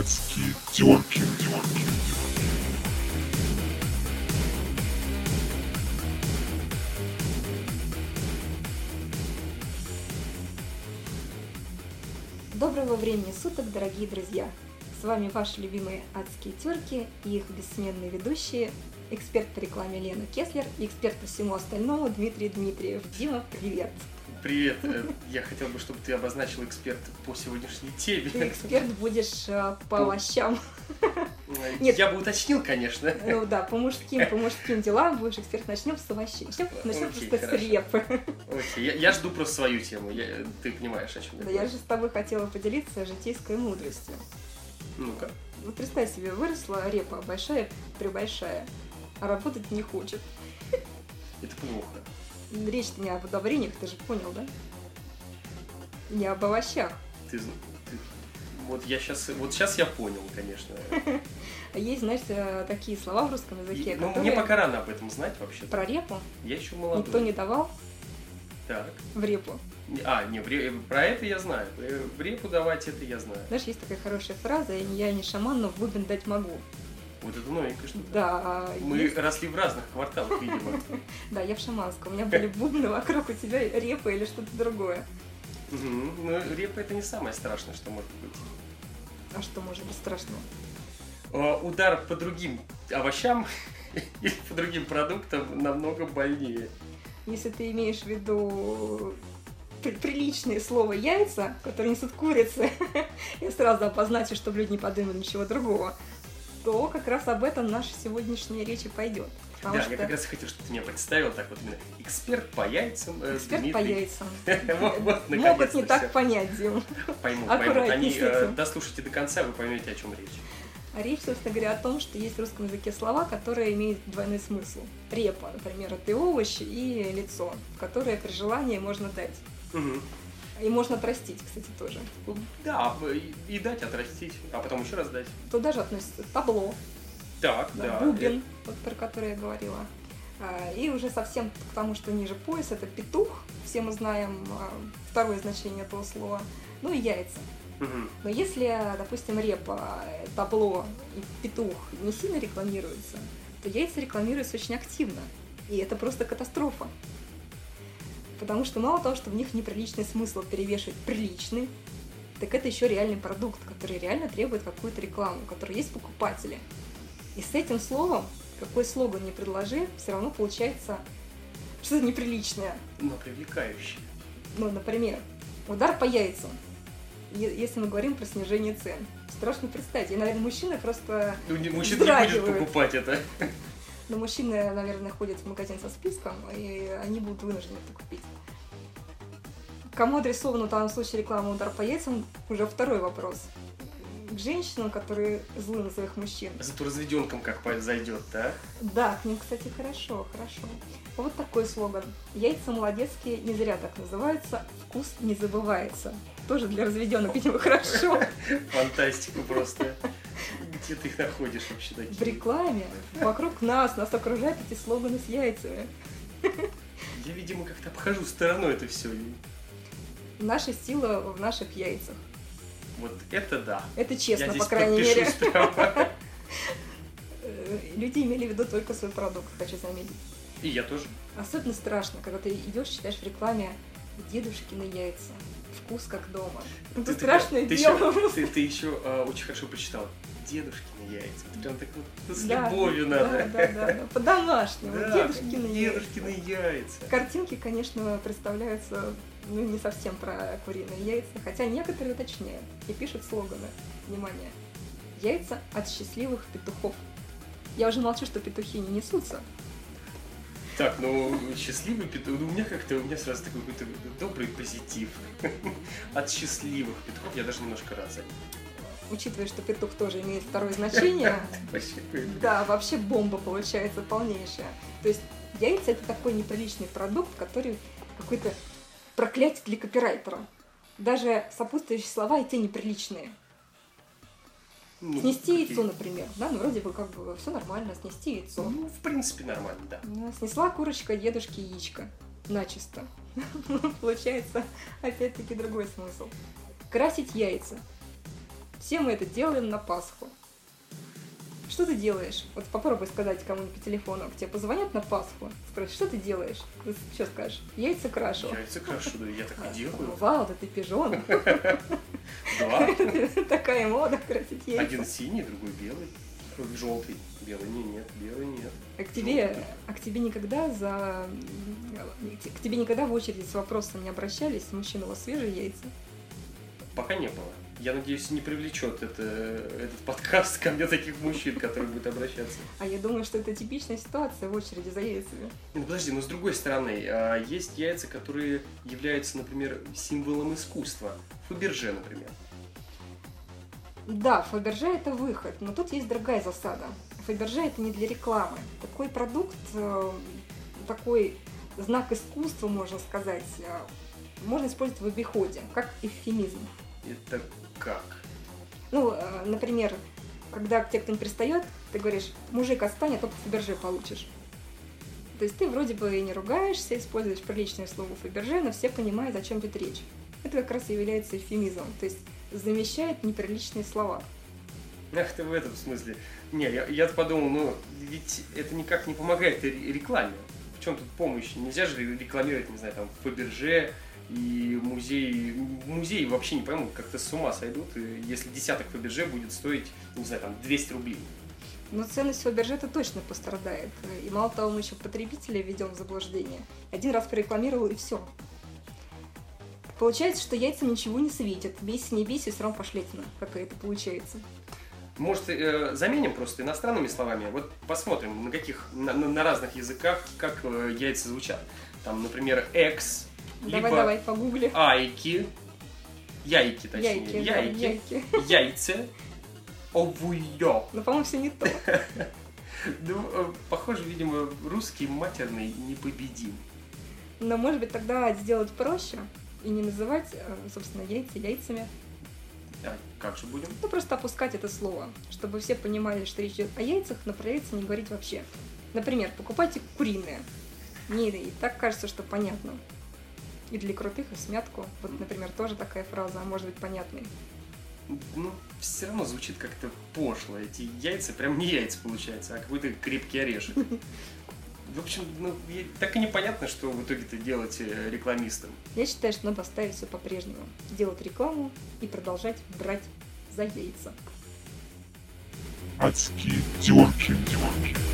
адские терки. Доброго времени суток, дорогие друзья! С вами ваши любимые адские терки и их бессменные ведущие, эксперт по рекламе Лена Кеслер и эксперт по всему остальному Дмитрий Дмитриев. Дима, привет! Привет! Я хотел бы, чтобы ты обозначил эксперта по сегодняшней теме. Ты эксперт будешь по овощам. Нет. Я бы уточнил, конечно. Ну да, по мужским делам будешь эксперт. Начнем с овощей. Начнем просто с репы. Окей, я жду просто свою тему. Ты понимаешь, о чем я говорю. Да, я же с тобой хотела поделиться житейской мудростью. Ну-ка. Вот представь себе, выросла репа большая, а работать не хочет. Это плохо. Речь-то не об удобрениях, ты же понял, да? Не об овощах. Вот сейчас я понял, конечно. Есть, знаешь, такие слова в русском языке, которые... Ну, мне пока рано об этом знать вообще. Про репу? Я еще молодой. Никто не давал? Так. В репу. Про это я знаю. В репу давать это я знаю. Знаешь, есть такая хорошая фраза: «Я не шаман, но в бубен дать могу». Вот это новенькое что-то. Да. Мы росли в разных кварталах, видимо. Да, я в шаманском. У меня были бубны вокруг, у тебя репа или что-то другое. Ну, репа — это не самое страшное, что может быть. А что может быть страшного? Удар по другим овощам или по другим продуктам намного больнее. Если ты имеешь в виду приличное слово «яйца», которые несут курицы, и сразу опознать, чтобы люди не подумали ничего другого, то как раз об этом наша сегодняшняя речь и пойдет. Я как раз хотел, чтобы ты меня представил так вот именно. Эксперт по яйцам. Эксперт по яйцам. Могут не так понять, Дим. Поймут. Дослушайте до конца, вы поймете, о чем речь. Речь, собственно говоря, о том, что есть в русском языке слова, которые имеют двойной смысл. Репа, например, это и овощи, и лицо, которое при желании можно дать. И можно отрастить, кстати, тоже. Да, и дать, отрастить, а потом еще раз дать. Туда же относится табло, да. Бубен, вот, про который я говорила. И уже совсем к тому, что ниже пояса, это петух, все мы знаем второе значение этого слова, ну и яйца. Но если, допустим, репа, табло и петух не сильно рекламируются, то яйца рекламируются очень активно, и это просто катастрофа. Потому что мало того, что в них неприличный смысл перевешивает приличный, так это еще реальный продукт, который реально требует какую-то рекламу, у которой есть покупатели. И с этим словом, какой слоган ни предложи, все равно получается что-то неприличное. Но привлекающее. Ну, например, удар по яйцам. Если мы говорим про снижение цен. Страшно представить. И, наверное, мужчины просто вздрагивают. Не будет покупать это. Но мужчины, наверное, ходят в магазин со списком, и они будут вынуждены это купить. Кому адресована в данном случае реклама «Удар по яйцам» – уже второй вопрос. К женщинам, которые злы на своих мужчин. Зато разведенкам как зайдет, да? Да, к ним, кстати, хорошо. Вот такой слоган. «Яйца молодецкие, не зря так называются, вкус не забывается». Тоже для разведенок, видимо, хорошо. Фантастика просто. Где ты их находишь вообще такие? В рекламе. Вокруг нас окружают эти слоганы с яйцами. Я, видимо, как-то обхожу стороной это все. Наша сила в наших яйцах. Вот это да. Это честно, по крайней мере. Люди имели в виду только свой продукт, хочу заметить. И я тоже. Особенно страшно, когда ты идешь, читаешь в рекламе «Дедушкины яйца. Вкус как дома». Это страшное дело. Ты еще очень хорошо почитал. «Дедушкины яйца». Это прям так вот с любовью надо. Да. По-домашнему. Дедушкины яйца. Картинки, конечно, представляются не совсем про куриные яйца, хотя некоторые уточняют и пишут слоганы. Внимание. «Яйца от счастливых петухов». Я уже молчу, что петухи не несутся. Так, счастливый петух, у меня сразу такой какой-то добрый позитив. От счастливых петухов я даже немножко рад за них. Учитывая, что петух тоже имеет второе значение, да, вообще бомба получается полнейшая. То есть яйца — это такой неприличный продукт, который какой-то проклятие для копирайтера. Даже сопутствующие слова и те неприличные. Снести яйцо, например. Да, вроде бы как бы все нормально, снести яйцо. В принципе, нормально, да. Снесла курочка дедушке яичко. Начисто. Получается, опять-таки, другой смысл. Красить яйца. Все мы это делаем на Пасху. Что ты делаешь? Вот попробуй сказать кому-нибудь по телефону. К тебе позвонят на Пасху, спросят, что ты делаешь? Ты что скажешь? Яйца крашу. Яйца крашу, да, я так и делаю. Вау, да ты пижон. Два. Такая мода красить яйца. Один синий, другой белый. Желтый. Белый нет, белый нет. А к тебе никогда в очереди с вопросом не обращались? Мужчина, у вас свежие яйца? Пока не было. Я надеюсь, не привлечет этот подкаст ко мне таких мужчин, которые будут обращаться. А я думаю, что это типичная ситуация в очереди за яйцами. Ну подожди, но с другой стороны, есть яйца, которые являются, например, символом искусства. Фаберже, например. Да, Фаберже – это выход, но тут есть другая засада. Фаберже – это не для рекламы. Такой продукт, такой знак искусства, можно сказать, можно использовать в обиходе, как эвфемизм. Это как? Ну, например, когда к тебе кто-нибудь пристает, ты говоришь, мужик, отстань, а то по Фаберже получишь. То есть ты вроде бы и не ругаешься, используешь приличное слово Фаберже, но все понимают, о чем идет речь. Это как раз и является эвфемизмом, то есть замещает неприличные слова. Ах ты в этом смысле. Не, я подумал, ну ведь это никак не помогает рекламе. В чем тут помощь? Нельзя же рекламировать, не знаю, там, Фаберже и музей. Музей вообще не пойму, как-то с ума сойдут, если десяток Фаберже будет стоить, не знаю, там, 200 рублей. Но ценность Фаберже-то точно пострадает. И мало того, мы еще потребителя ведем в заблуждение. Один раз прорекламировал и все. Получается, что яйцам ничего не светит. Бейся, не бейся, все равно пошлятина какая-то получается. Может, заменим просто иностранными словами? Вот посмотрим, на каких, на разных языках, как яйца звучат. Там, например, экс, либо давай, погугли. Айки, яйки, точнее, яйки, яйца, овульё. Ну, по-моему, все не то. Похоже, видимо, русский матерный непобедим. Но, может быть, тогда сделать проще? И не называть, собственно, яйца яйцами. А как же будем? Ну, просто опускать это слово, чтобы все понимали, что речь идет о яйцах, но про яйца не говорить вообще. Например, покупайте куриные. И так кажется, что понятно. И для крутых, и в смятку. Вот, например, тоже такая фраза, а может быть, понятной. Ну, все равно звучит как-то пошло. Эти яйца прям не яйца получается, а какой-то крепкий орешек. В общем, ну, так и непонятно, что в итоге-то делать рекламистом. Я считаю, что надо оставить все по-прежнему. Делать рекламу и продолжать брать за яйца. Адские терки.